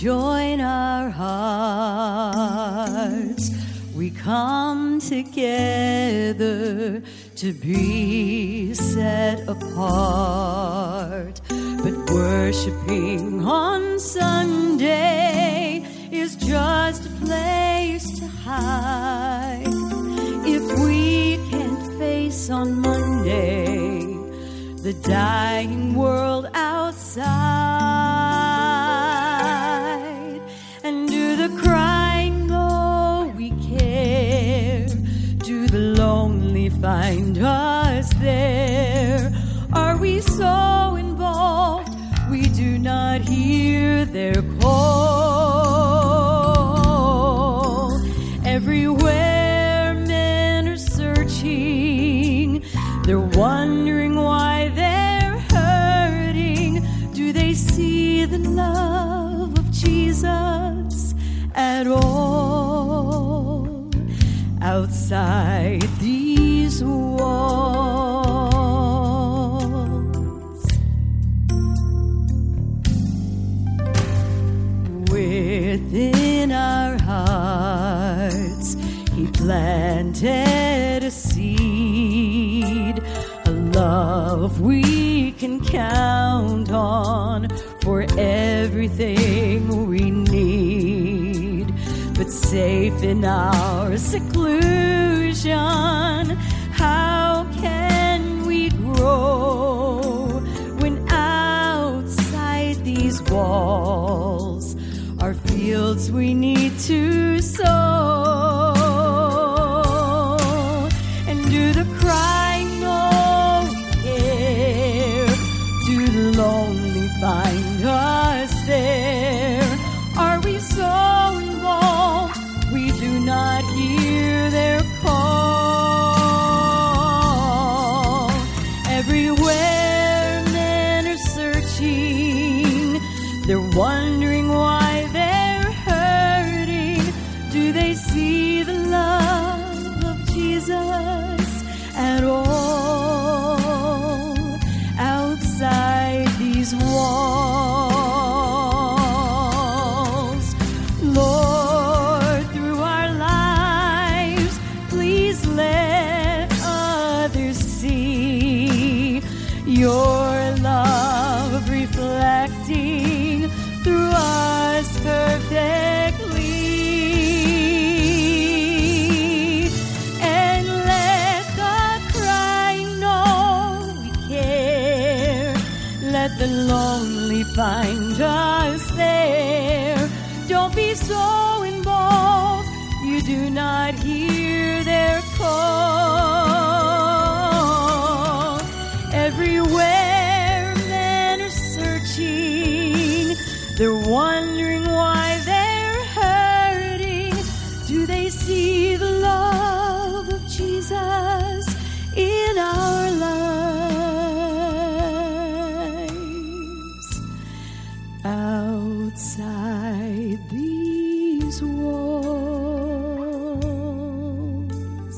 join our hearts. We come together to be set apart. But worshiping on Sunday is just a place to hide. If we can't face on Monday the dying world outside, and do the crying though we care, do the lonely find us there? Are we so involved we do not hear their call? Everywhere men are searching, they're wondering why they're hurting. Do they see the love of Jesus at all outside these walls? Within our hearts, He planted a seed, a love we can count on for everything we need. But safe in our seclusion, how can we grow when outside these walls are fields we need to sow? Crying, oh, we care. Do the lonely find us there? Are we so involved we do not hear their call? Everywhere men are searching, they're wondering why they're hurting. Do they see the love of Jesus at all outside these walls? Lord, through our lives, please let others see your love reflecting through us perfectly. The lonely find us there. Don't be so involved you do not hear their call. Everywhere men are searching, they're wondering why they're hurting. Do they see the love of Jesus in our lives? Outside these walls,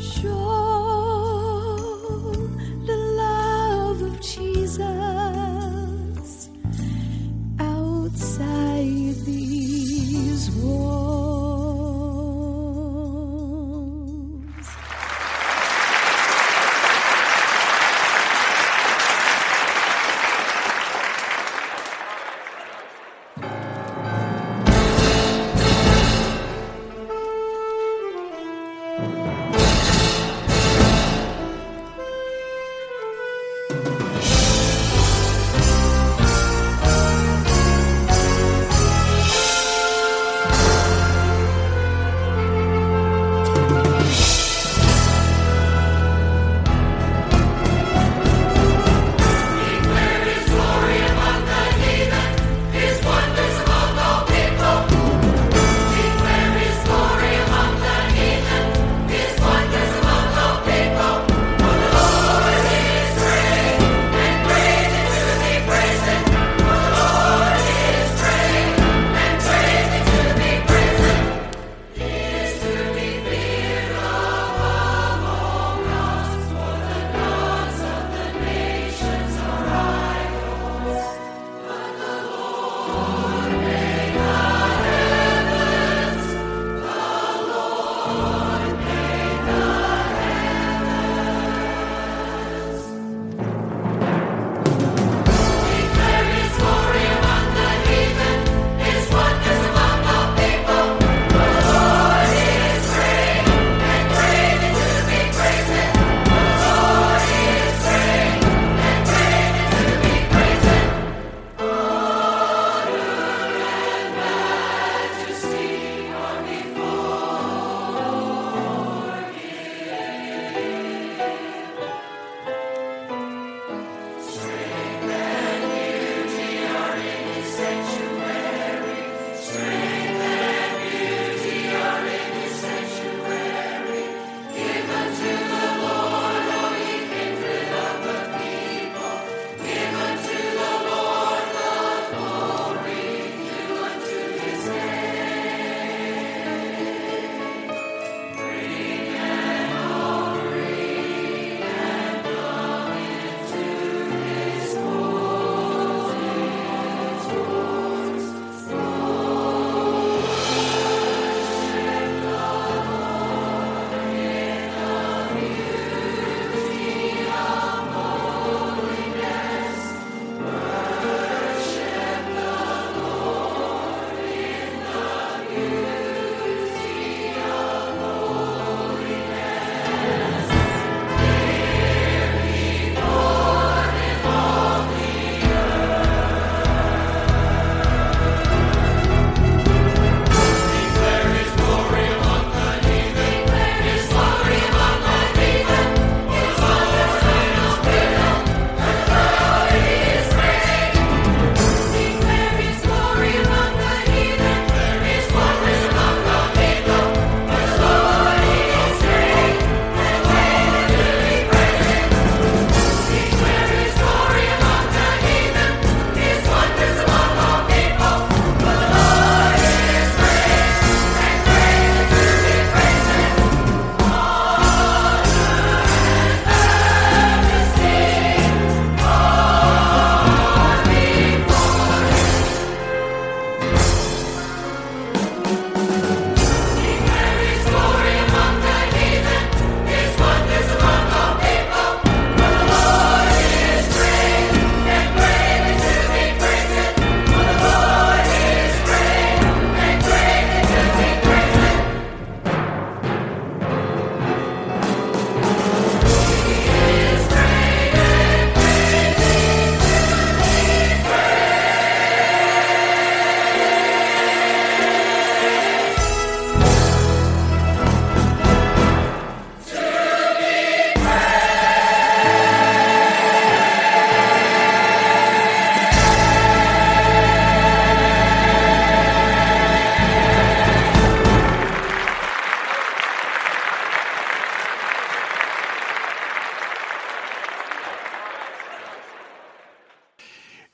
show the love of Jesus outside these walls.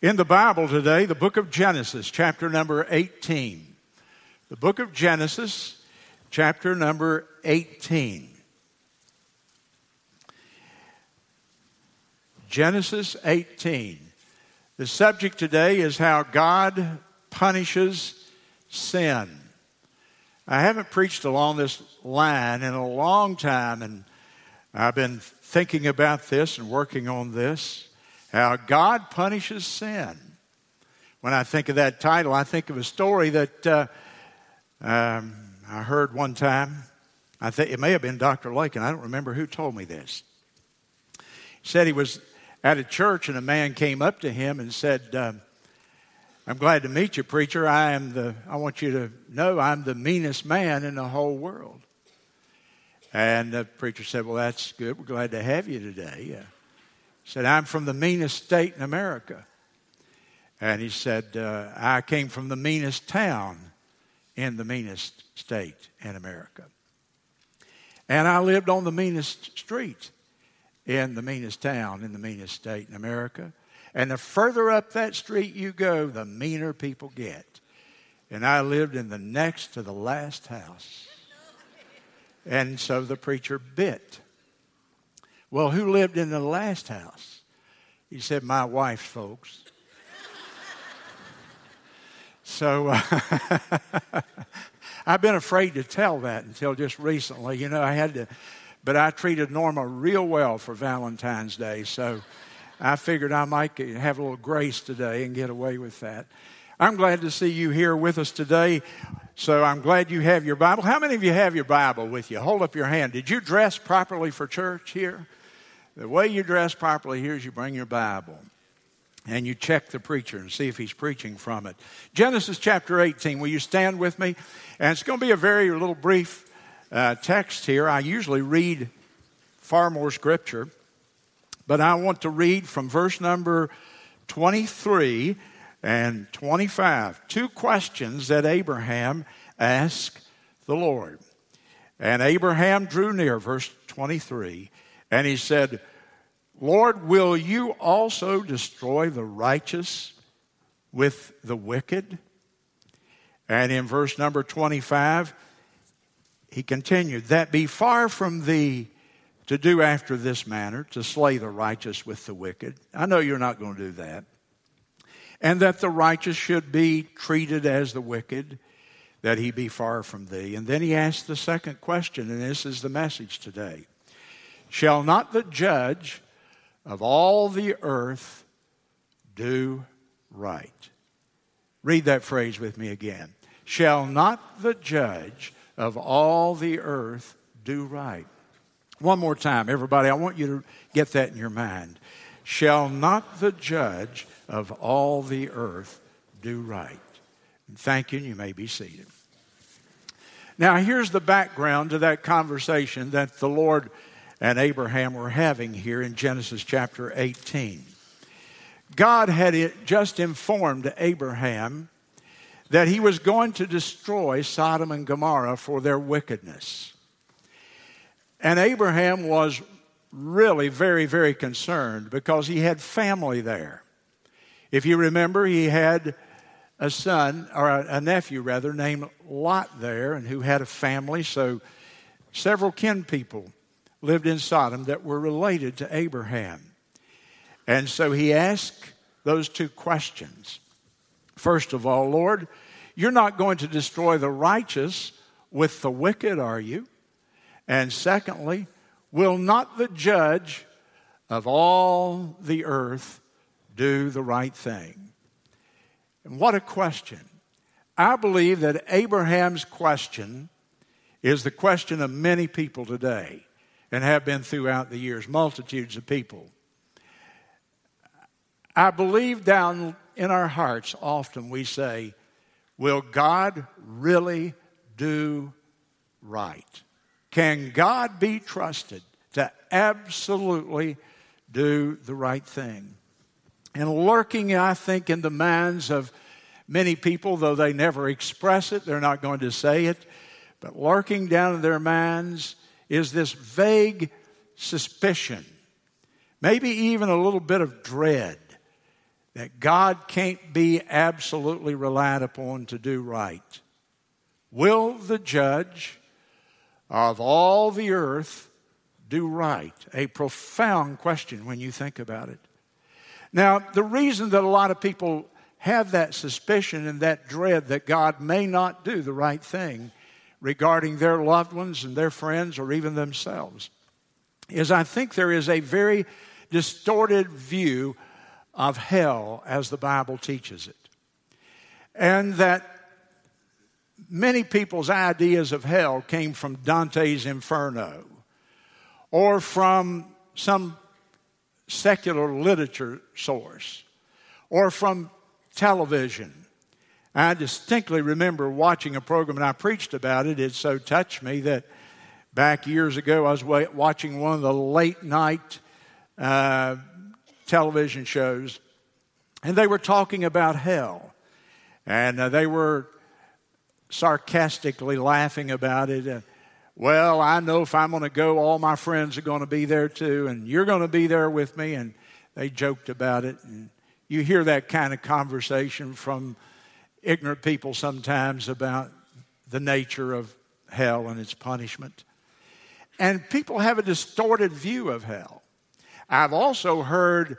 In the Bible today, the book of Genesis, chapter number 18. The book of Genesis, chapter number 18. Genesis 18. The subject today is how God punishes sin. I haven't preached along this line in a long time, and I've been thinking about this and working on this. How God punishes sin. When I think of that title, I think of a story that I heard one time. I think it may have been Dr. Lake, and I don't remember who told me this. He said he was at a church, and a man came up to him and said, "I'm glad to meet you, preacher. I want you to know I'm the meanest man in the whole world." And the preacher said, "Well, that's good. We're glad to have you today." Said, "I'm from the meanest state in America." And he said, "I came from the meanest town in the meanest state in America. And I lived on the meanest street in the meanest town in the meanest state in America. And the further up that street you go, the meaner people get. And I lived in the next to the last house." And so the preacher bit. "Well, who lived in the last house?" He said, "My wife, folks." So I've been afraid to tell that until just recently. You know, I had to, but I treated Norma real well for Valentine's Day. So I figured I might have a little grace today and get away with that. I'm glad to see you here with us today. So I'm glad you have your Bible. How many of you have your Bible with you? Hold up your hand. Did you dress properly for church here? The way you dress properly here is you bring your Bible and you check the preacher and see if he's preaching from it. Genesis chapter 18, will you stand with me? And it's going to be a very little brief text here. I usually read far more scripture, but I want to read from verse number 23 and 25. Two questions that Abraham asked the Lord. And Abraham drew near, verse 23, and he said, "Lord, will you also destroy the righteous with the wicked?" And in verse number 25, he continued, "That be far from thee to do after this manner, to slay the righteous with the wicked." I know you're not going to do that. "And that the righteous should be treated as the wicked, that he be far from thee." And then he asked the second question, and this is the message today. "Shall not the judge of all the earth do right?" Read that phrase with me again. "Shall not the judge of all the earth do right?" One more time, everybody. I want you to get that in your mind. "Shall not the judge of all the earth do right?" And thank you, and you may be seated. Now, here's the background to that conversation that the Lord and Abraham were having here in Genesis chapter 18. God had just informed Abraham that he was going to destroy Sodom and Gomorrah for their wickedness. And Abraham was really very, very concerned because he had family there. If you remember, he had a son, or a nephew rather, named Lot there, and who had a family. So several kin people lived in Sodom that were related to Abraham. And so he asked those two questions. First of all, "Lord, you're not going to destroy the righteous with the wicked, are you?" And secondly, "Will not the judge of all the earth do the right thing?" And what a question. I believe that Abraham's question is the question of many people today and have been throughout the years, multitudes of people. I believe down in our hearts often we say, "Will God really do right? Can God be trusted to absolutely do the right thing?" And lurking, I think, in the minds of many people, though they never express it, they're not going to say it, but lurking down in their minds is this vague suspicion, maybe even a little bit of dread, that God can't be absolutely relied upon to do right, will the judge of all the earth do right? A profound question when you think about it. Now, the reason that a lot of people have that suspicion and that dread that God may not do the right thing regarding their loved ones and their friends or even themselves is I think there is a very distorted view of hell as the Bible teaches it. And that many people's ideas of hell came from Dante's Inferno or from some secular literature source or from television. I distinctly remember watching a program, and I preached about it. It so touched me that back years ago, I was watching one of the late-night television shows, and they were talking about hell. And they were sarcastically laughing about it. Well, I know if I'm going to go, all my friends are going to be there too, and you're going to be there with me. And they joked about it. And you hear that kind of conversation from ignorant people sometimes about the nature of hell and its punishment. And people have a distorted view of hell. I've also heard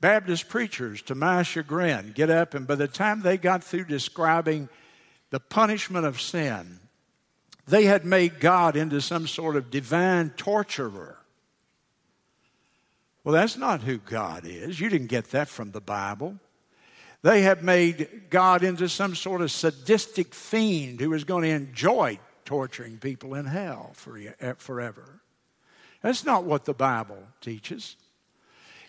Baptist preachers, to my chagrin, get up and by the time they got through describing the punishment of sin, they had made God into some sort of divine torturer. Well, that's not who God is. You didn't get that from the Bible. They have made God into some sort of sadistic fiend who is going to enjoy torturing people in hell forever. That's not what the Bible teaches.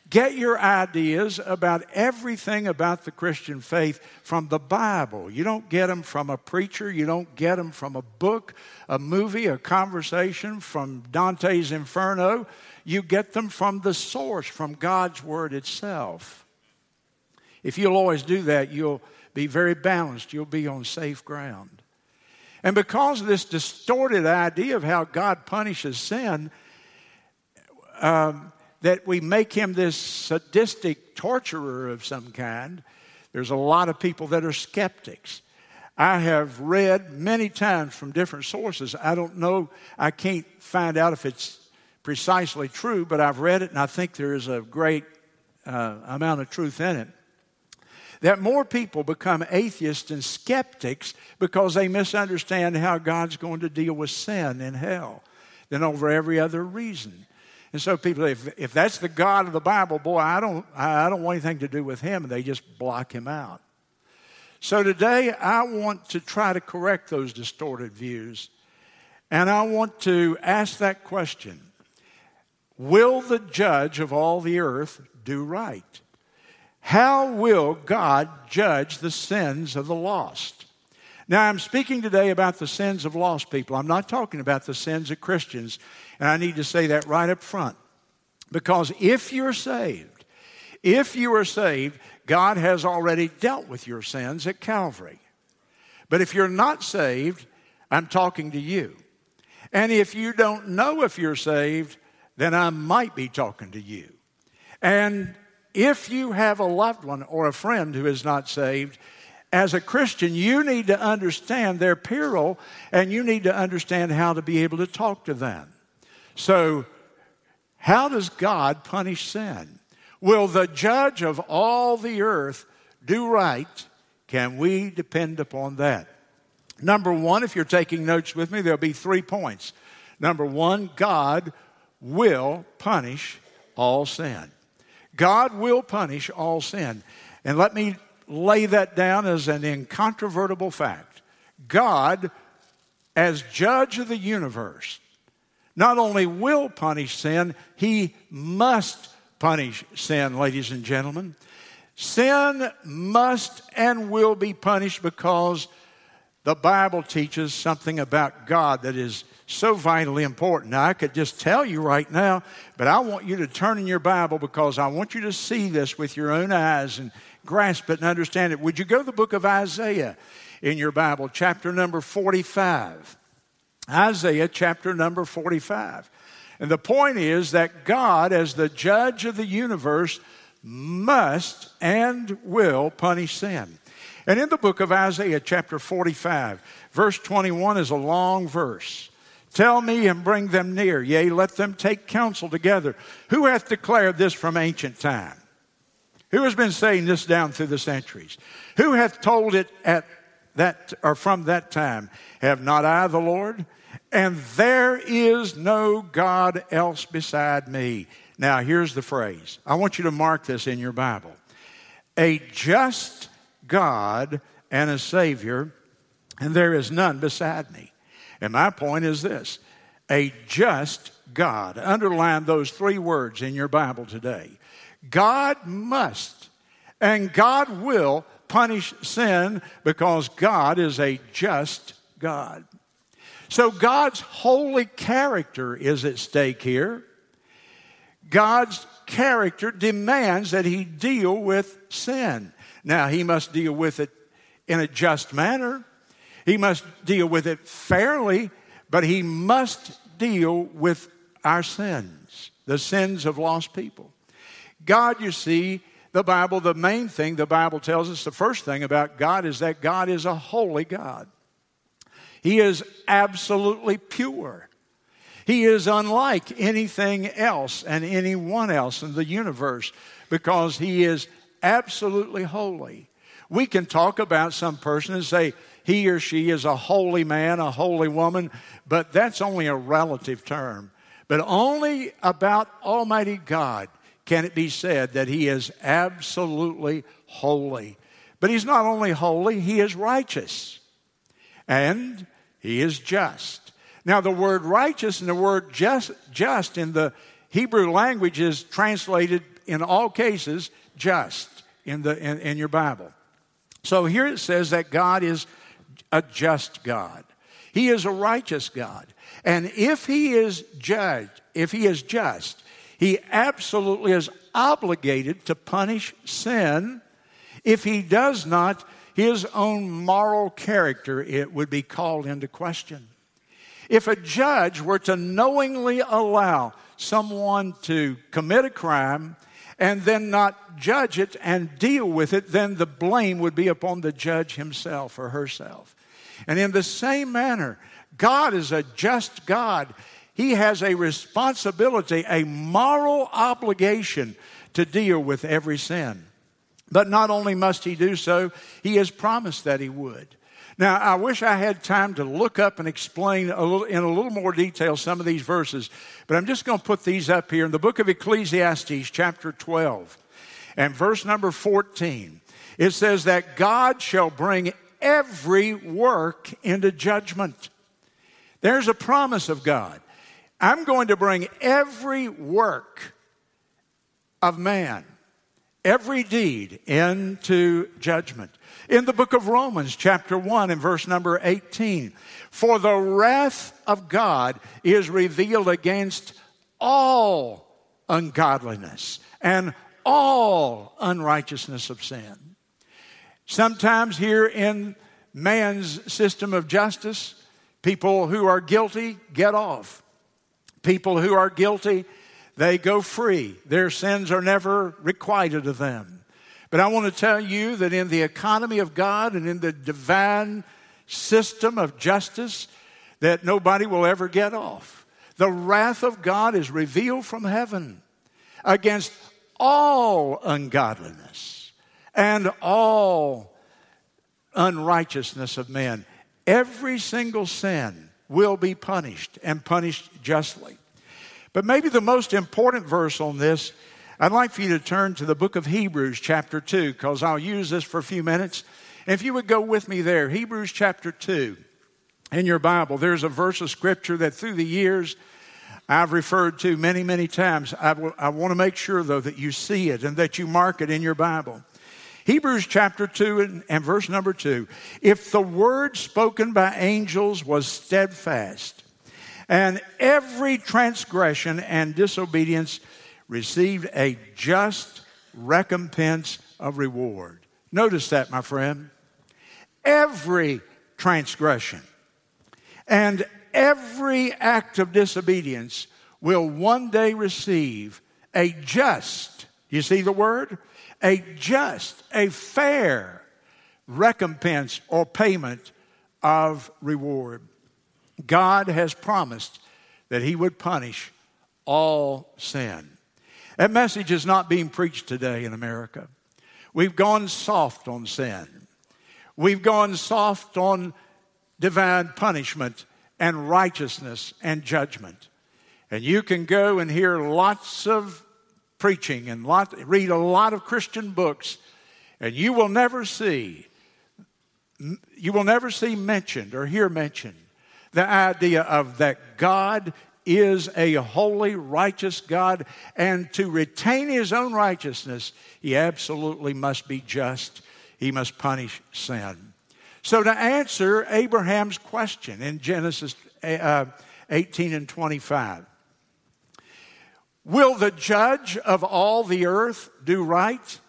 Get your ideas about everything about the Christian faith from the Bible. You don't get them from a preacher. You don't get them from a book, a movie, a conversation from Dante's Inferno. You get them from the source, from God's Word itself. If you'll always do that, you'll be very balanced. You'll be on safe ground. And because of this distorted idea of how God punishes sin, that we make him this sadistic torturer of some kind, there's a lot of people that are skeptics. I have read many times from different sources. I don't know, I can't find out if it's precisely true, but I've read it and I think there is a great amount of truth in it, that more people become atheists and skeptics because they misunderstand how God's going to deal with sin in hell than over every other reason. And so people, if that's the God of the Bible, boy, I don't want anything to do with him, and they just block him out. So today I want to try to correct those distorted views, and I want to ask that question. Will the judge of all the earth do right? How will God judge the sins of the lost? Now, I'm speaking today about the sins of lost people. I'm not talking about the sins of Christians, and I need to say that right up front. Because if you are saved, God has already dealt with your sins at Calvary. But if you're not saved, I'm talking to you. And if you don't know if you're saved, then I might be talking to you. And if you have a loved one or a friend who is not saved, as a Christian, you need to understand their peril and you need to understand how to be able to talk to them. So, how does God punish sin? Will the judge of all the earth do right? Can we depend upon that? Number one, if you're taking notes with me, there'll be 3 points. Number one, God will punish all sin. God will punish all sin. And let me lay that down as an incontrovertible fact. God, as judge of the universe, not only will punish sin, he must punish sin, ladies and gentlemen. Sin must and will be punished because the Bible teaches something about God that is so vitally important. Now, I could just tell you right now, but I want you to turn in your Bible because I want you to see this with your own eyes and grasp it and understand it. Would you go to the book of Isaiah in your Bible, chapter number 45? Isaiah chapter number 45. And the point is that God, as the judge of the universe, must and will punish sin. And in the book of Isaiah, chapter 45, verse 21 is a long verse. Tell me and bring them near, yea, let them take counsel together. Who hath declared this from ancient time? Who has been saying this down through the centuries? Who hath told it at that or from that time? Have not I the Lord? And there is no God else beside me. Now, here's the phrase. I want you to mark this in your Bible. A just God and a Savior, and there is none beside me. And my point is this. A just God. Underline those three words in your Bible today. God must and God will punish sin because God is a just God. So God's holy character is at stake here. God's character demands that he deal with sin. Now, he must deal with it in a just manner. He must deal with it fairly, but he must deal with our sins, the sins of lost people. God, you see, the Bible, the main thing the Bible tells us, the first thing about God is that God is a holy God. He is absolutely pure. He is unlike anything else and anyone else in the universe because he is absolutely holy. We can talk about some person and say he or she is a holy man, a holy woman, but that's only a relative term. But only about Almighty God can it be said that he is absolutely holy. But he's not only holy, he is righteous. And he is just. Now the word righteous and the word just in the Hebrew language is translated in all cases just in your Bible. So here it says that God is a just God. He is a righteous God. And if he is judged, if he is just, he absolutely is obligated to punish sin. If he does not, his own moral character, it would be called into question. If a judge were to knowingly allow someone to commit a crime and then not judge it and deal with it, then the blame would be upon the judge himself or herself. And in the same manner, God is a just God. He has a responsibility, a moral obligation to deal with every sin. But not only must he do so, he has promised that he would. Now, I wish I had time to look up and explain in a little more detail some of these verses, but I'm just going to put these up here. In the book of Ecclesiastes, chapter 12, and verse number 14, it says that God shall bring every work into judgment. There's a promise of God. I'm going to bring every work of man, every deed, into judgment. In the book of Romans, chapter 1, and verse number 18, for the wrath of God is revealed against all ungodliness and all unrighteousness of sin. Sometimes here in man's system of justice, people who are guilty get off. People who are guilty, they go free. Their sins are never requited of them. But I want to tell you that in the economy of God and in the divine system of justice, that nobody will ever get off. The wrath of God is revealed from heaven against all ungodliness and all unrighteousness of men. Every single sin will be punished, and punished justly. But maybe the most important verse on this, I'd like for you to turn to the book of Hebrews chapter 2, because I'll use this for a few minutes. If you would go with me there, Hebrews chapter 2 in your Bible, there's a verse of Scripture that through the years I've referred to many, many times. I want to make sure, though, that you see it and that you mark it in your Bible. Hebrews chapter 2 and verse number 2. If the word spoken by angels was steadfast, and every transgression and disobedience received a just recompense of reward. Notice that, my friend. Every transgression and every act of disobedience will one day receive a just You see the word? A just, a fair recompense or payment of reward. God has promised that he would punish all sin. That message is not being preached today in America. We've gone soft on sin. We've gone soft on divine punishment and righteousness and judgment. And you can go and hear lots of preaching and read a lot of Christian books, and you will never see mentioned or hear mentioned the idea of that God is a holy, righteous God, and to retain his own righteousness, he absolutely must be just. He must punish sin. So to answer Abraham's question in Genesis 18 and 25, will the judge of all the earth do right?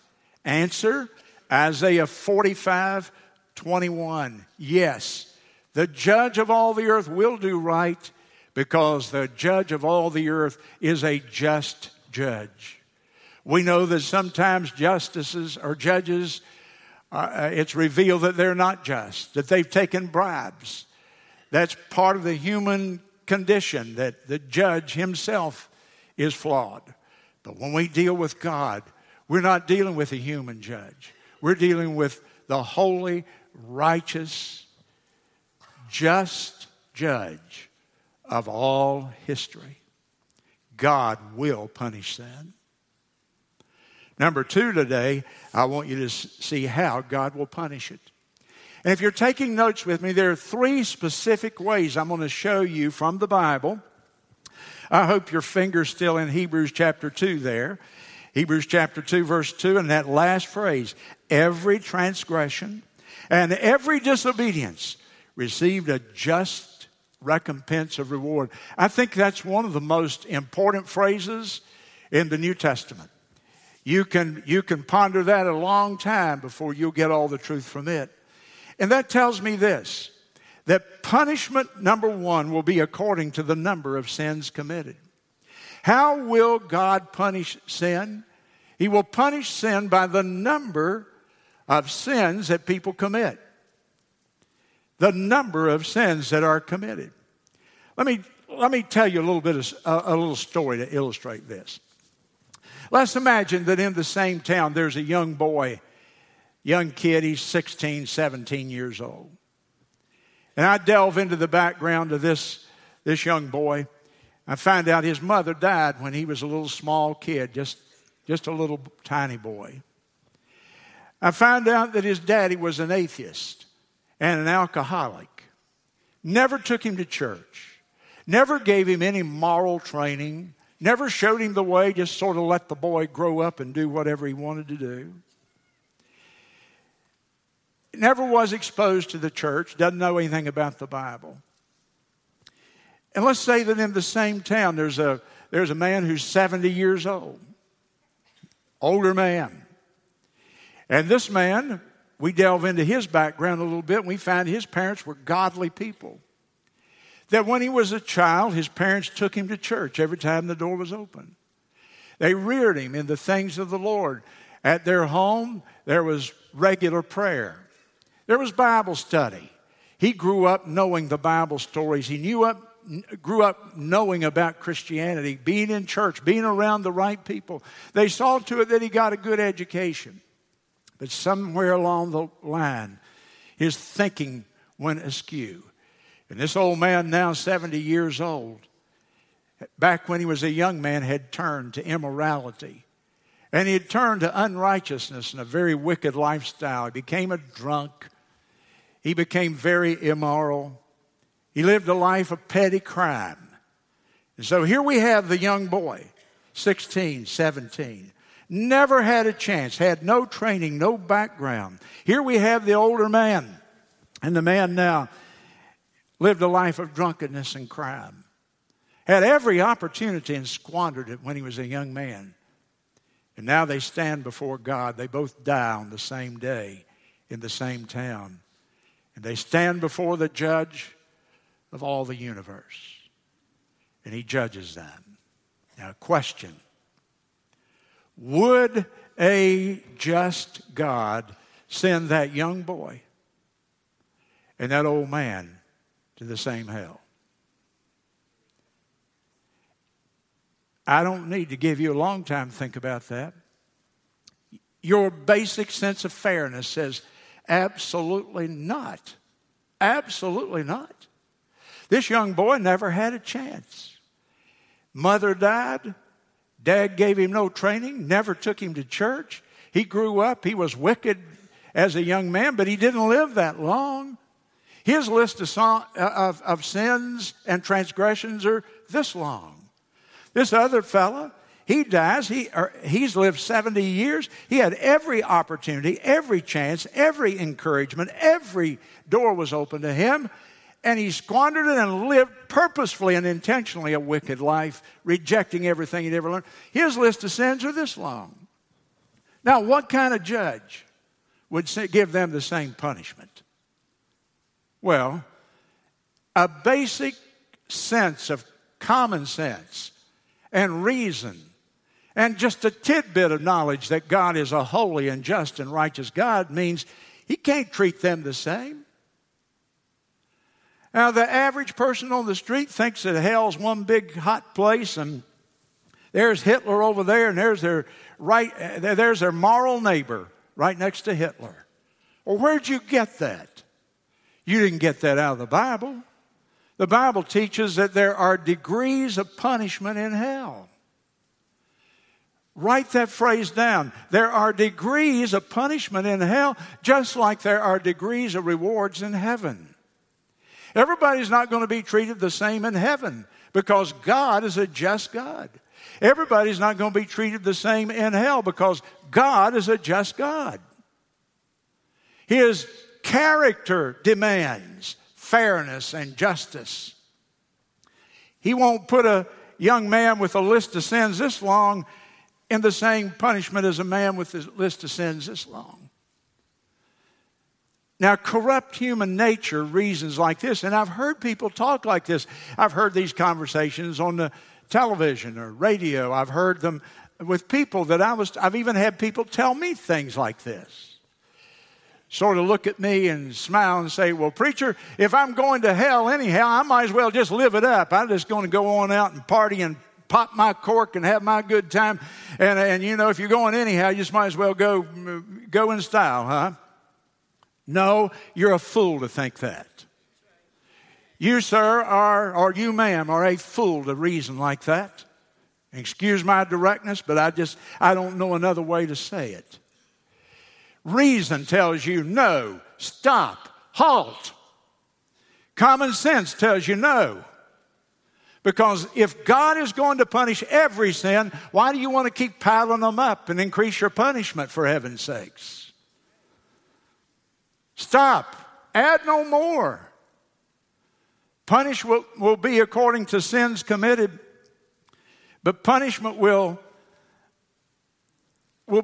Answer, Isaiah 45:21. Yes, the judge of all the earth will do right, because the judge of all the earth is a just judge. We know that sometimes justices or judges, it's revealed that they're not just, that they've taken bribes. That's part of the human condition, that the judge himself is flawed. But when we deal with God, we're not dealing with a human judge. We're dealing with the holy, righteous, just judge of all history. God will punish sin. Number two today, I want you to see how God will punish it. And if you're taking notes with me, there are three specific ways I'm going to show you from the Bible. I hope your finger's still in Hebrews chapter 2 there. Hebrews chapter 2, verse 2, and that last phrase, every transgression and every disobedience received a just recompense of reward. I think that's one of the most important phrases in the New Testament. You can ponder that a long time before you'll get all the truth from it. And that tells me this, that punishment, number one, will be according to the number of sins committed. How will God punish sin? He will punish sin by the number of sins that people commit. The number of sins that are committed. Let me tell you a little bit of a little story to illustrate this. Let's imagine that in the same town there's a young boy, young kid, he's 16, 17 years old. And I delve into the background of this young boy. I find out his mother died when he was a little small kid, just a little tiny boy. I find out that his daddy was an atheist and an alcoholic, never took him to church, never gave him any moral training, never showed him the way, just sort of let the boy grow up and do whatever he wanted to do. Never was exposed to the church, doesn't know anything about the Bible. And let's say that in the same town, there's a man who's 70 years old, older man. And this man, we delve into his background a little bit, and we find his parents were godly people. That when he was a child, his parents took him to church every time the door was open. They reared him in the things of the Lord. At their home, there was regular prayer. There was Bible study. He grew up knowing the Bible stories. He grew up knowing about Christianity, being in church, being around the right people. They saw to it that he got a good education. But somewhere along the line, his thinking went askew. And this old man, now 70 years old, back when he was a young man, had turned to immorality. And he had turned to unrighteousness and a very wicked lifestyle. He became a drunk. He became very immoral. He lived a life of petty crime. And so here we have the young boy, 16, 17, never had a chance, had no training, no background. Here we have the older man, and the man now lived a life of drunkenness and crime, had every opportunity and squandered it when he was a young man. And now they stand before God. They both die on the same day in the same town. And they stand before the judge of all the universe. And he judges them. Now, question. Would a just God send that young boy and that old man to the same hell? I don't need to give you a long time to think about that. Your basic sense of fairness says, absolutely not. Absolutely not. This young boy never had a chance. Mother died. Dad gave him no training, never took him to church. He grew up. He was wicked as a young man, but he didn't live that long. His list of sins and transgressions are this long. This other fella, he dies. He's lived 70 years. He had every opportunity, every chance, every encouragement. Every door was open to him. And he squandered it and lived purposefully and intentionally a wicked life, rejecting everything he'd ever learned. His list of sins are this long. Now, what kind of judge would give them the same punishment? Well, a basic sense of common sense and reason and just a tidbit of knowledge that God is a holy and just and righteous God means he can't treat them the same. Now, the average person on the street thinks that hell's one big hot place, and there's Hitler over there, and there's their moral neighbor right next to Hitler. Well, where'd you get that? You didn't get that out of the Bible. The Bible teaches that there are degrees of punishment in hell. Write that phrase down. There are degrees of punishment in hell, just like there are degrees of rewards in heaven. Everybody's not going to be treated the same in heaven because God is a just God. Everybody's not going to be treated the same in hell because God is a just God. His character demands fairness and justice. He won't put a young man with a list of sins this long in the same punishment as a man with a list of sins this long. Now, corrupt human nature reasons like this, and I've heard people talk like this. I've heard these conversations on the television or radio. I've heard them with people that I've even had people tell me things like this. Sort of look at me and smile and say, well, preacher, if I'm going to hell anyhow, I might as well just live it up. I'm just going to go on out and party and pop my cork and have my good time. And you know, if you're going anyhow, you just might as well go in style, huh? No, you're a fool to think that. You, sir, or you, ma'am, are a fool to reason like that. Excuse my directness, but I don't know another way to say it. Reason tells you no, stop, halt. Common sense tells you no. Because if God is going to punish every sin, why do you want to keep piling them up and increase your punishment, for heaven's sakes? Stop. Add no more. Punish will be according to sins committed, but punishment will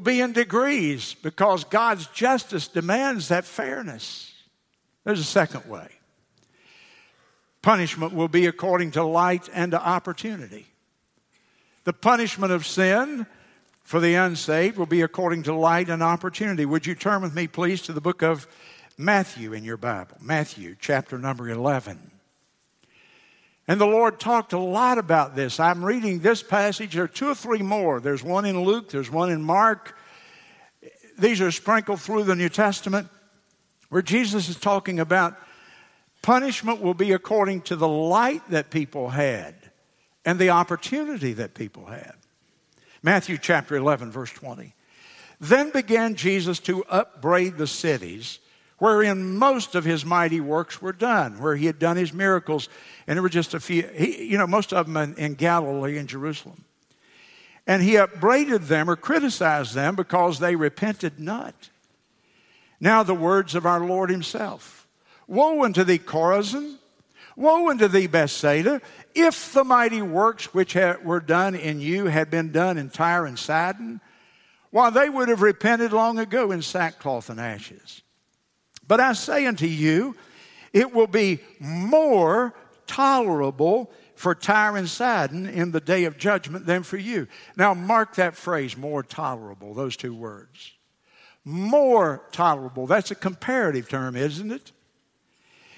be in degrees because God's justice demands that fairness. There's a second way. Punishment will be according to light and to opportunity. The punishment of sin for the unsaved will be according to light and opportunity. Would you turn with me, please, to the book of Matthew in your Bible, Matthew chapter number 11. And the Lord talked a lot about this. I'm reading this passage. There are two or three more. There's one in Luke. There's one in Mark. These are sprinkled through the New Testament where Jesus is talking about punishment will be according to the light that people had and the opportunity that people had. Matthew chapter 11, verse 20. Then began Jesus to upbraid the cities wherein most of his mighty works were done, where he had done his miracles. And there were just a few, most of them in Galilee and Jerusalem. And he upbraided them or criticized them because they repented not. Now the words of our Lord himself. Woe unto thee, Chorazin! Woe unto thee, Bethsaida! If the mighty works which were done in you had been done in Tyre and Sidon, why, they would have repented long ago in sackcloth and ashes. But I say unto you, it will be more tolerable for Tyre and Sidon in the day of judgment than for you. Now mark that phrase, more tolerable, those two words. More tolerable, that's a comparative term, isn't it?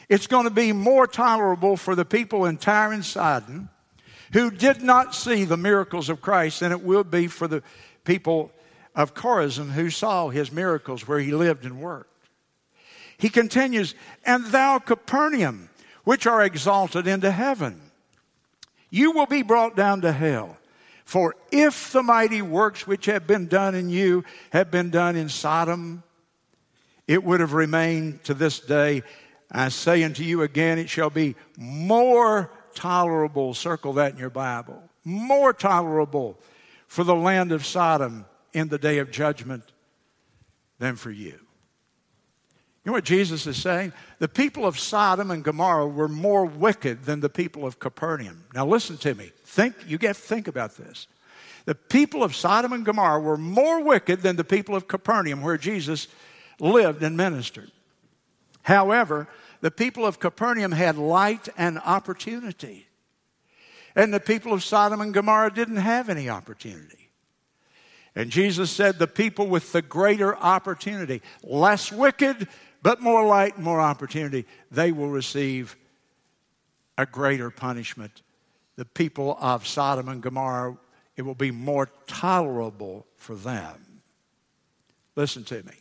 It's going to be more tolerable for the people in Tyre and Sidon who did not see the miracles of Christ than it will be for the people of Chorazin who saw his miracles where he lived and worked. He continues, and thou, Capernaum, which are exalted into heaven, you will be brought down to hell. For if the mighty works which have been done in you have been done in Sodom, it would have remained to this day. I say unto you again, it shall be more tolerable. Circle that in your Bible. More tolerable for the land of Sodom in the day of judgment than for you. You know what Jesus is saying? The people of Sodom and Gomorrah were more wicked than the people of Capernaum. Now listen to me. You get to think about this. The people of Sodom and Gomorrah were more wicked than the people of Capernaum where Jesus lived and ministered. However, the people of Capernaum had light and opportunity. And the people of Sodom and Gomorrah didn't have any opportunity. And Jesus said the people with the greater opportunity, less wicked, but more light and more opportunity, they will receive a greater punishment. The people of Sodom and Gomorrah, it will be more tolerable for them. Listen to me.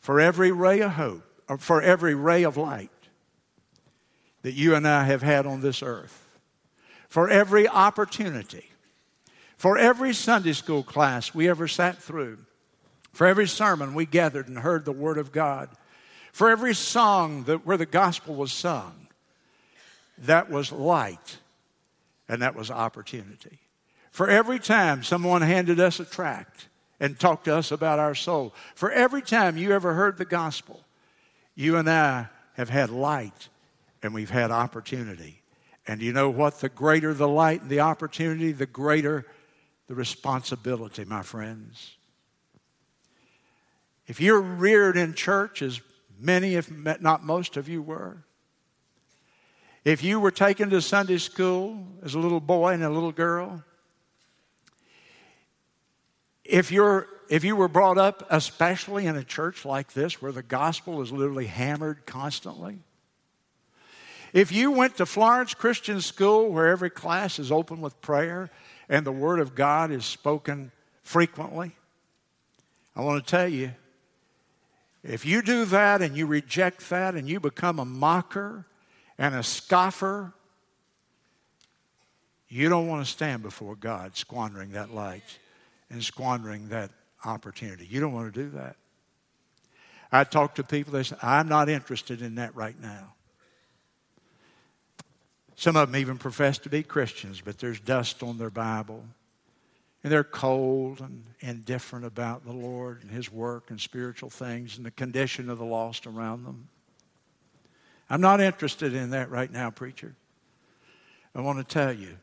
For every ray of hope, or for every ray of light that you and I have had on this earth, for every opportunity, for every Sunday school class we ever sat through, for every sermon we gathered and heard the Word of God, for every song where the gospel was sung, that was light and that was opportunity. For every time someone handed us a tract and talked to us about our soul, for every time you ever heard the gospel, you and I have had light and we've had opportunity. And you know what? The greater the light and the opportunity, the greater the responsibility, my friends. If you're reared in church, as many, if not most of you were, if you were taken to Sunday school as a little boy and a little girl, if you were brought up especially in a church like this where the gospel is literally hammered constantly, if you went to Florence Christian School where every class is open with prayer, and the Word of God is spoken frequently, I want to tell you, if you do that and you reject that and you become a mocker and a scoffer, you don't want to stand before God squandering that light and squandering that opportunity. You don't want to do that. I talk to people, they say, I'm not interested in that right now. Some of them even profess to be Christians, but there's dust on their Bible. And they're cold and indifferent about the Lord and His work and spiritual things and the condition of the lost around them. I'm not interested in that right now, preacher. I want to tell you,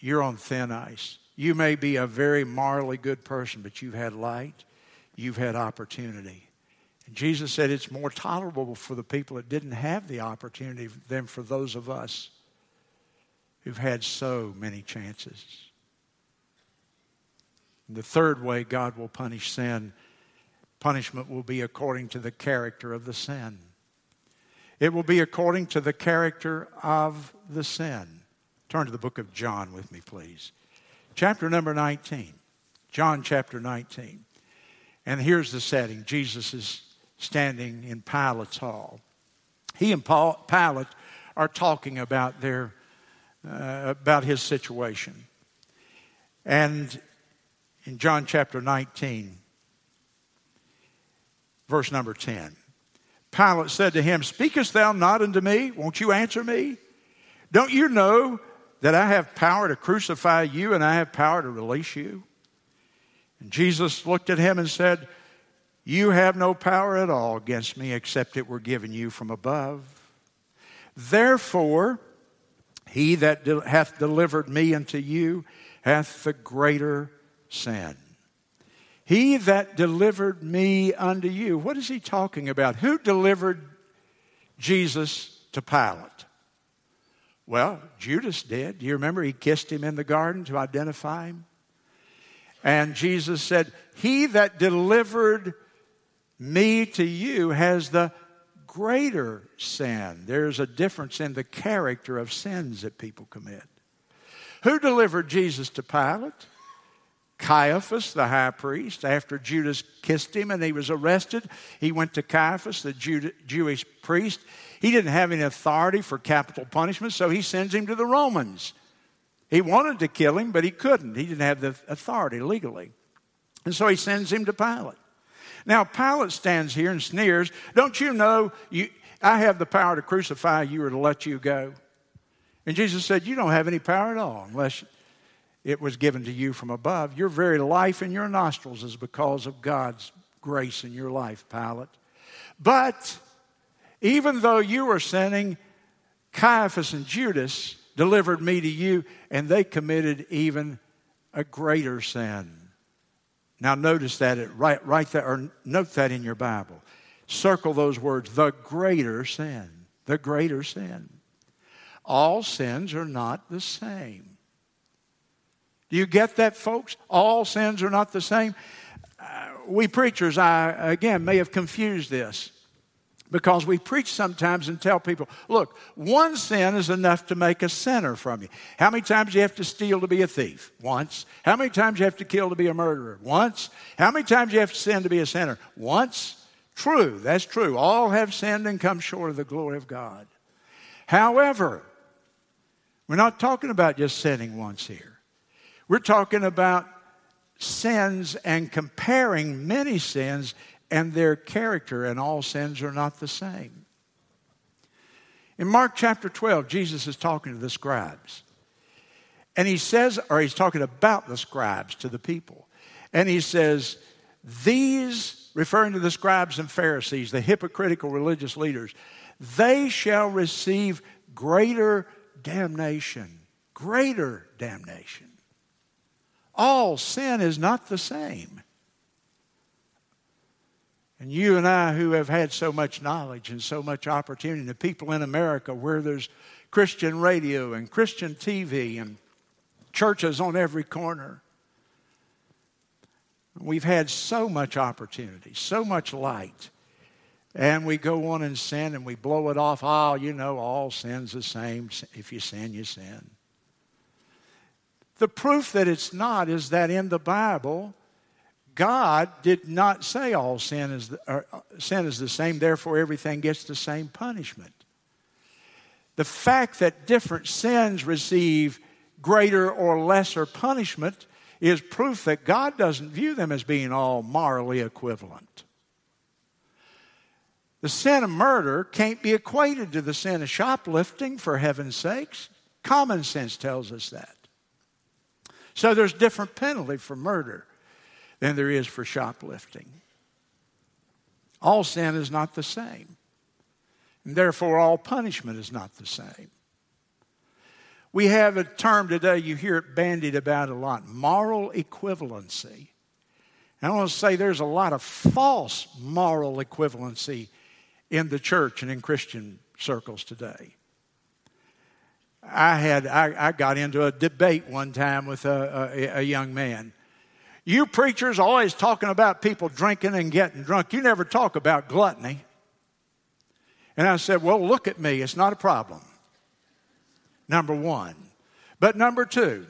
you're on thin ice. You may be a very morally good person, but you've had light, you've had opportunity. Jesus said it's more tolerable for the people that didn't have the opportunity than for those of us who've had so many chances. And the third way God will punish sin, punishment will be according to the character of the sin. It will be according to the character of the sin. Turn to the book of John with me, please. Chapter number 19. John chapter 19. And here's the setting. Jesus is standing in Pilate's hall. He and Pilate are talking about about his situation. And in John chapter 19, verse number 10, Pilate said to him, "Speakest thou not unto me? Won't you answer me? Don't you know that I have power to crucify you and I have power to release you?" And Jesus looked at him and said, "You have no power at all against me except it were given you from above. Therefore, he that hath delivered me unto you hath the greater sin." He that delivered me unto you. What is he talking about? Who delivered Jesus to Pilate? Well, Judas did. Do you remember? He kissed him in the garden to identify him. And Jesus said, he that delivered me to you has the greater sin. There's a difference in the character of sins that people commit. Who delivered Jesus to Pilate? Caiaphas, the high priest. After Judas kissed him and he was arrested, he went to Caiaphas, the Jewish priest. He didn't have any authority for capital punishment, so he sends him to the Romans. He wanted to kill him, but he couldn't. He didn't have the authority legally. And so he sends him to Pilate. Now, Pilate stands here and sneers, don't you know I have the power to crucify you or to let you go? And Jesus said, you don't have any power at all unless it was given to you from above. Your very life in your nostrils is because of God's grace in your life, Pilate. But even though you were sinning, Caiaphas and Judas delivered me to you, and they committed even a greater sin. Now notice that, write that or note that in your Bible. Circle those words, the greater sin, the greater sin. All sins are not the same. Do you get that, folks? All sins are not the same. We preachers, I may have confused this because we preach sometimes and tell people, look, one sin is enough to make a sinner from you. How many times do you have to steal to be a thief? Once. How many times do you have to kill to be a murderer? Once. How many times do you have to sin to be a sinner? Once. True, that's true. All have sinned and come short of the glory of God. However, we're not talking about just sinning once here. We're talking about sins and comparing many sins and their character, and all sins are not the same. In Mark chapter 12, Jesus is talking to the scribes. And he says, or he's talking about the scribes to the people. And he says, these, referring to the scribes and Pharisees, the hypocritical religious leaders, they shall receive greater damnation. Greater damnation. All sin is not the same. And you and I who have had so much knowledge and so much opportunity, the people in America where there's Christian radio and Christian TV and churches on every corner, we've had so much opportunity, so much light, and we go on and sin and we blow it off. Oh, you know, all sin's the same. If you sin, you sin. The proof that it's not is that in the Bible, God did not say all sin is the same, therefore everything gets the same punishment. The fact that different sins receive greater or lesser punishment is proof that God doesn't view them as being all morally equivalent. The sin of murder can't be equated to the sin of shoplifting, for heaven's sakes. Common sense tells us that. So there's different penalty for murder than there is for shoplifting. All sin is not the same. And therefore, all punishment is not the same. We have a term today, you hear it bandied about a lot, moral equivalency. And I want to say there's a lot of false moral equivalency in the church and in Christian circles today. I got into a debate one time with a young man. You preachers always talking about people drinking and getting drunk. You never talk about gluttony. And I said, well, look at me. It's not a problem, number one. But number two,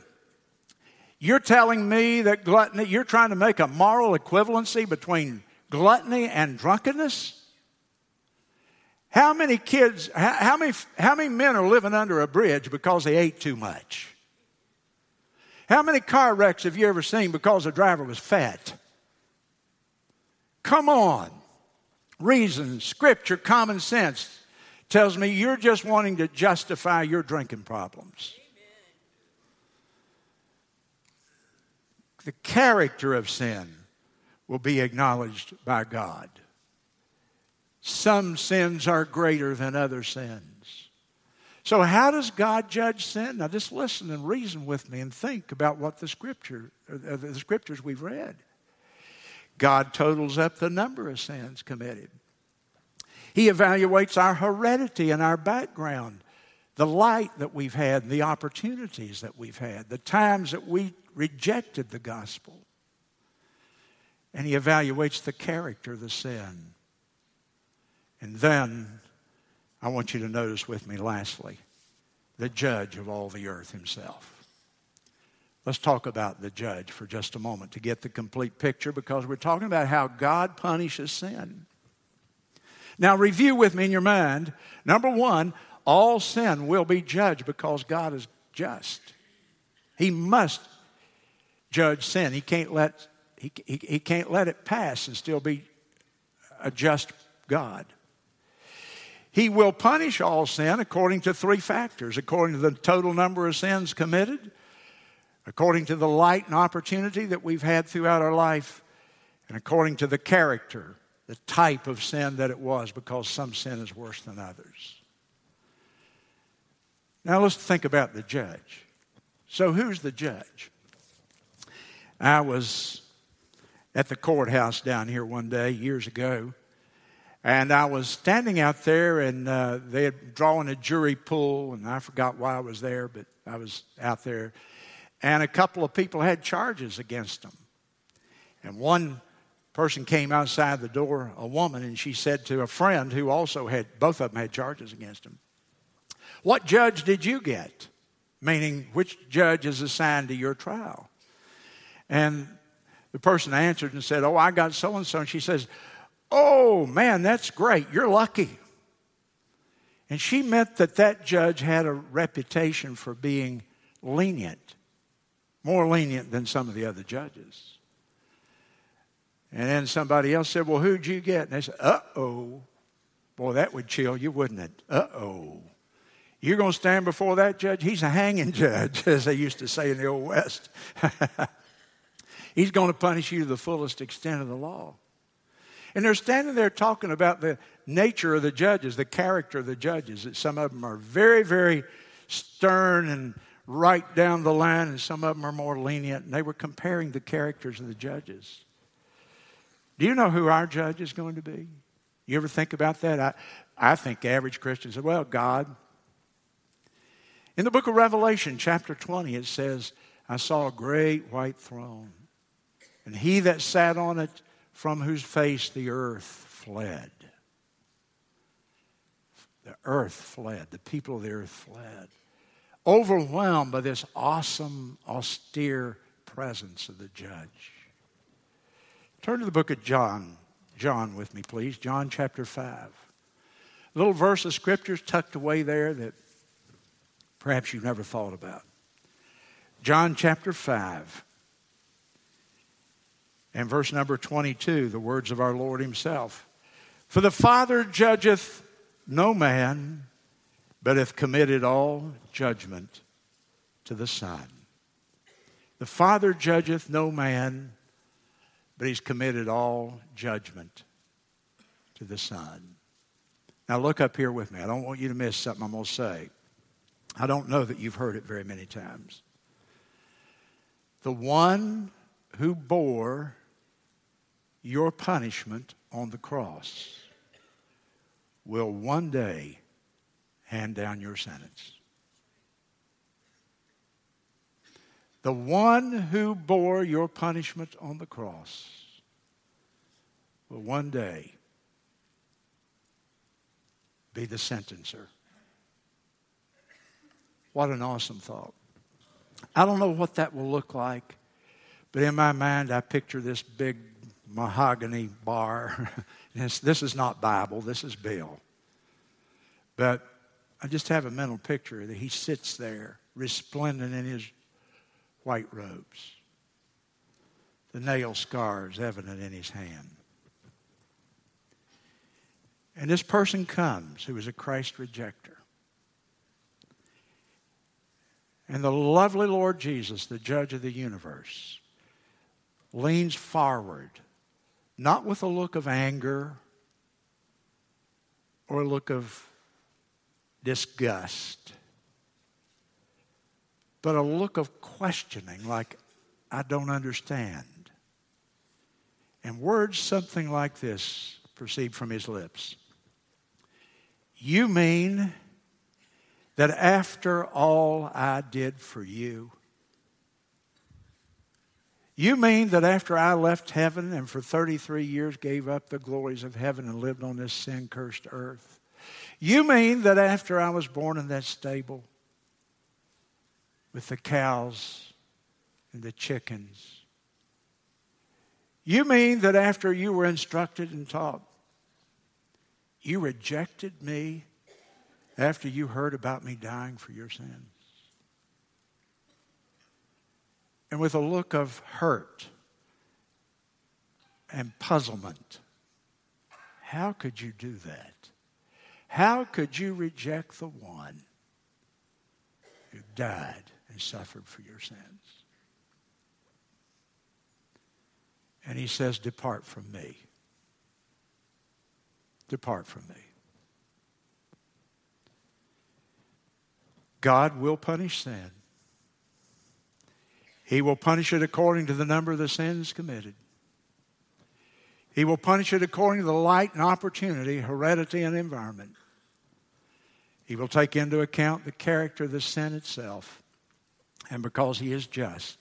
you're telling me that gluttony, you're trying to make a moral equivalency between gluttony and drunkenness? How many kids, how many men are living under a bridge because they ate too much? How many car wrecks have you ever seen because the driver was fat? Come on. Reason, scripture, common sense tells me you're just wanting to justify your drinking problems. Amen. The character of sin will be acknowledged by God. Some sins are greater than other sins. So how does God judge sin? Now just listen and reason with me and think about what the scriptures we've read. God totals up the number of sins committed. He evaluates our heredity and our background the light that we've had, the opportunities that we've had, the times that we rejected the gospel. And he evaluates the character of the sin. And then, I want you to notice with me, lastly, the judge of all the earth himself. Let's talk about the judge for just a moment to get the complete picture, because we're talking about how God punishes sin. Now, review with me in your mind. Number one, all sin will be judged because God is just. He must judge sin. He can't let it pass and still be a just God. He will punish all sin according to three factors: according to the total number of sins committed, according to the light and opportunity that we've had throughout our life, and according to the character, the type of sin that it was, because some sin is worse than others. Now let's think about the judge. So who's the judge? I was at the courthouse down here one day years ago, and I was standing out there, and they had drawn a jury pool, and I forgot why I was there, but I was out there. And a couple of people had charges against them. And one person came outside the door, a woman, and she said to a friend who also had, both of them had charges against him, "What judge did you get?" Meaning, which judge is assigned to your trial? And the person answered and said, "Oh, I got so-and-so." And she says, "Oh, man, that's great. You're lucky." And she meant that judge had a reputation for being lenient, more lenient than some of the other judges. And then somebody else said, "Well, who'd you get?" And they said, "Uh-oh." Boy, that would chill you, wouldn't it? Uh-oh. You're going to stand before that judge? He's a hanging judge, as they used to say in the Old West. He's going to punish you to the fullest extent of the law. And they're standing there talking about the nature of the judges, the character of the judges, that some of them are very, very stern and right down the line, and some of them are more lenient. And they were comparing the characters of the judges. Do you know who our judge is going to be? You ever think about that? I think average Christians say, "Well, God." In the book of Revelation, chapter 20, it says, "I saw a great white throne, and he that sat on it, from whose face the earth fled." The earth fled. The people of the earth fled, overwhelmed by this awesome, austere presence of the judge. Turn to the book of John. John with me, please. John chapter 5. A little verse of scriptures tucked away there that perhaps you've never thought about. John chapter 5. And verse number 22, the words of our Lord himself. "For the Father judgeth no man, but hath committed all judgment to the Son." The Father judgeth no man, but he's committed all judgment to the Son. Now look up here with me. I don't want you to miss something I'm going to say. I don't know that you've heard it very many times. The one who bore your punishment on the cross will one day hand down your sentence. The one who bore your punishment on the cross will one day be the sentencer. What an awesome thought. I don't know what that will look like, but in my mind I picture this big mahogany bar. This is not Bible, this is Bill. But I just have a mental picture that he sits there resplendent in his white robes, the nail scars evident in his hand. And this person comes who is a Christ rejecter. And the lovely Lord Jesus, the judge of the universe, leans forward, not with a look of anger or a look of disgust, but a look of questioning, like, "I don't understand." And words something like this proceed from his lips: "You mean that after all I did for you, you mean that after I left heaven and for 33 years gave up the glories of heaven and lived on this sin-cursed earth, you mean that after I was born in that stable with the cows and the chickens, you mean that after you were instructed and taught, you rejected me after you heard about me dying for your sins? And with a look of hurt and puzzlement, how could you do that? How could you reject the one who died and suffered for your sins? And he says, depart from me. Depart from me. God will punish sin. He will punish it according to the number of the sins committed. He will punish it according to the light and opportunity, heredity and environment. He will take into account the character of the sin itself. And because he is just,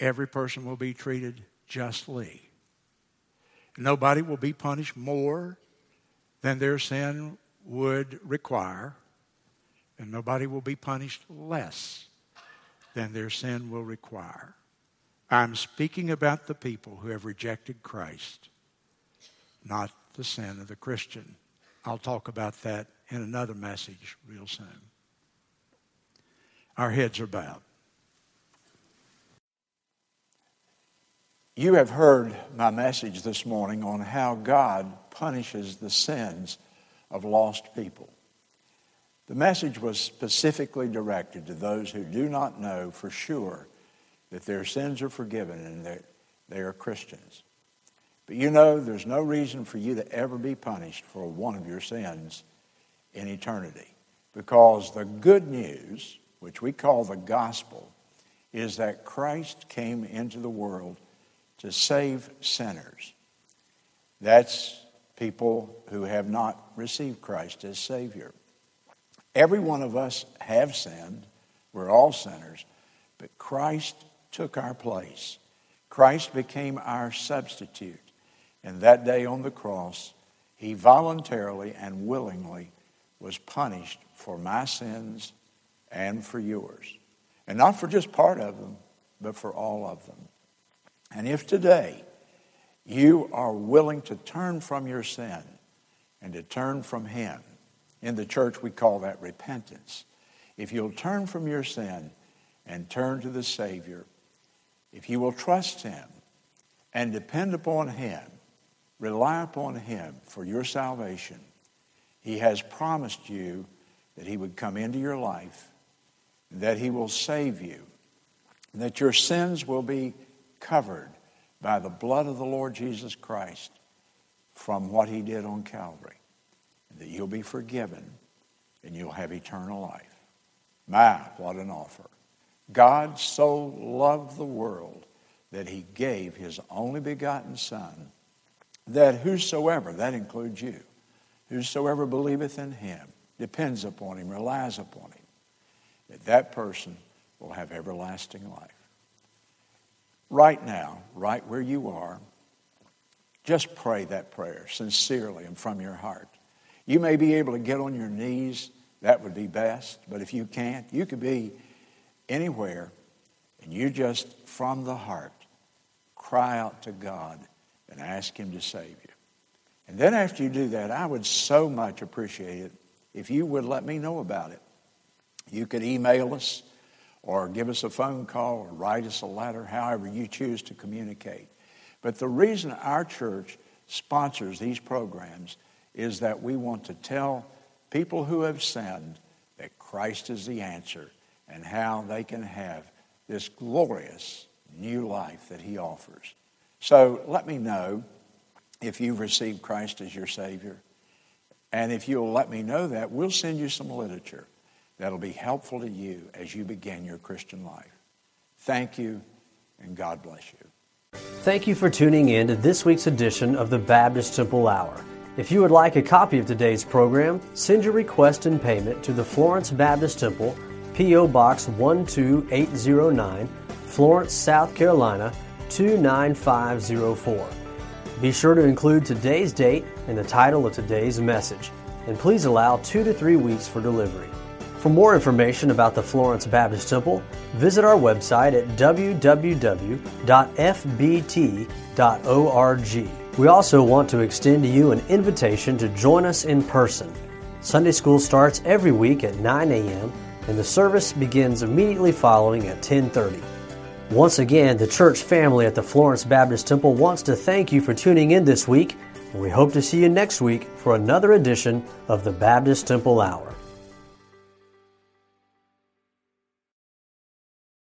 every person will be treated justly. Nobody will be punished more than their sin would require, and nobody will be punished less than their sin will require. I'm speaking about the people who have rejected Christ, not the sin of the Christian. I'll talk about that in another message real soon. Our heads are bowed. You have heard my message this morning on how God punishes the sins of lost people. The message was specifically directed to those who do not know for sure that their sins are forgiven and that they are Christians. But you know, there's no reason for you to ever be punished for one of your sins in eternity, because the good news, which we call the gospel, is that Christ came into the world to save sinners. That's people who have not received Christ as Savior. Every one of us have sinned. We're all sinners. But Christ took our place. Christ became our substitute. And that day on the cross, he voluntarily and willingly was punished for my sins and for yours. And not for just part of them, but for all of them. And if today you are willing to turn from your sin and to turn from him, in the church, we call that repentance. If you'll turn from your sin and turn to the Savior, if you will trust him and depend upon him, rely upon him for your salvation, he has promised you that he would come into your life, that he will save you, that your sins will be covered by the blood of the Lord Jesus Christ from what he did on Calvary, that you'll be forgiven and you'll have eternal life. My, what an offer. God so loved the world that he gave his only begotten Son, that whosoever, that includes you, whosoever believeth in him, depends upon him, relies upon him, that person will have everlasting life. Right now, right where you are, just pray that prayer sincerely and from your heart. You may be able to get on your knees. That would be best. But if you can't, you could be anywhere, and you just, from the heart, cry out to God and ask him to save you. And then after you do that, I would so much appreciate it if you would let me know about it. You could email us or give us a phone call or write us a letter, however you choose to communicate. But the reason our church sponsors these programs is that we want to tell people who have sinned that Christ is the answer and how they can have this glorious new life that he offers. So let me know if you've received Christ as your Savior. And if you'll let me know that, we'll send you some literature that'll be helpful to you as you begin your Christian life. Thank you, and God bless you. Thank you for tuning in to this week's edition of the Baptist Temple Hour. If you would like a copy of today's program, send your request and payment to the Florence Baptist Temple, P.O. Box 12809, Florence, South Carolina, 29504. Be sure to include today's date and the title of today's message, and please allow 2 to 3 weeks for delivery. For more information about the Florence Baptist Temple, visit our website at www.fbt.org. We also want to extend to you an invitation to join us in person. Sunday school starts every week at 9 a.m., and the service begins immediately following at 10:30. Once again, the church family at the Florence Baptist Temple wants to thank you for tuning in this week, and we hope to see you next week for another edition of the Baptist Temple Hour.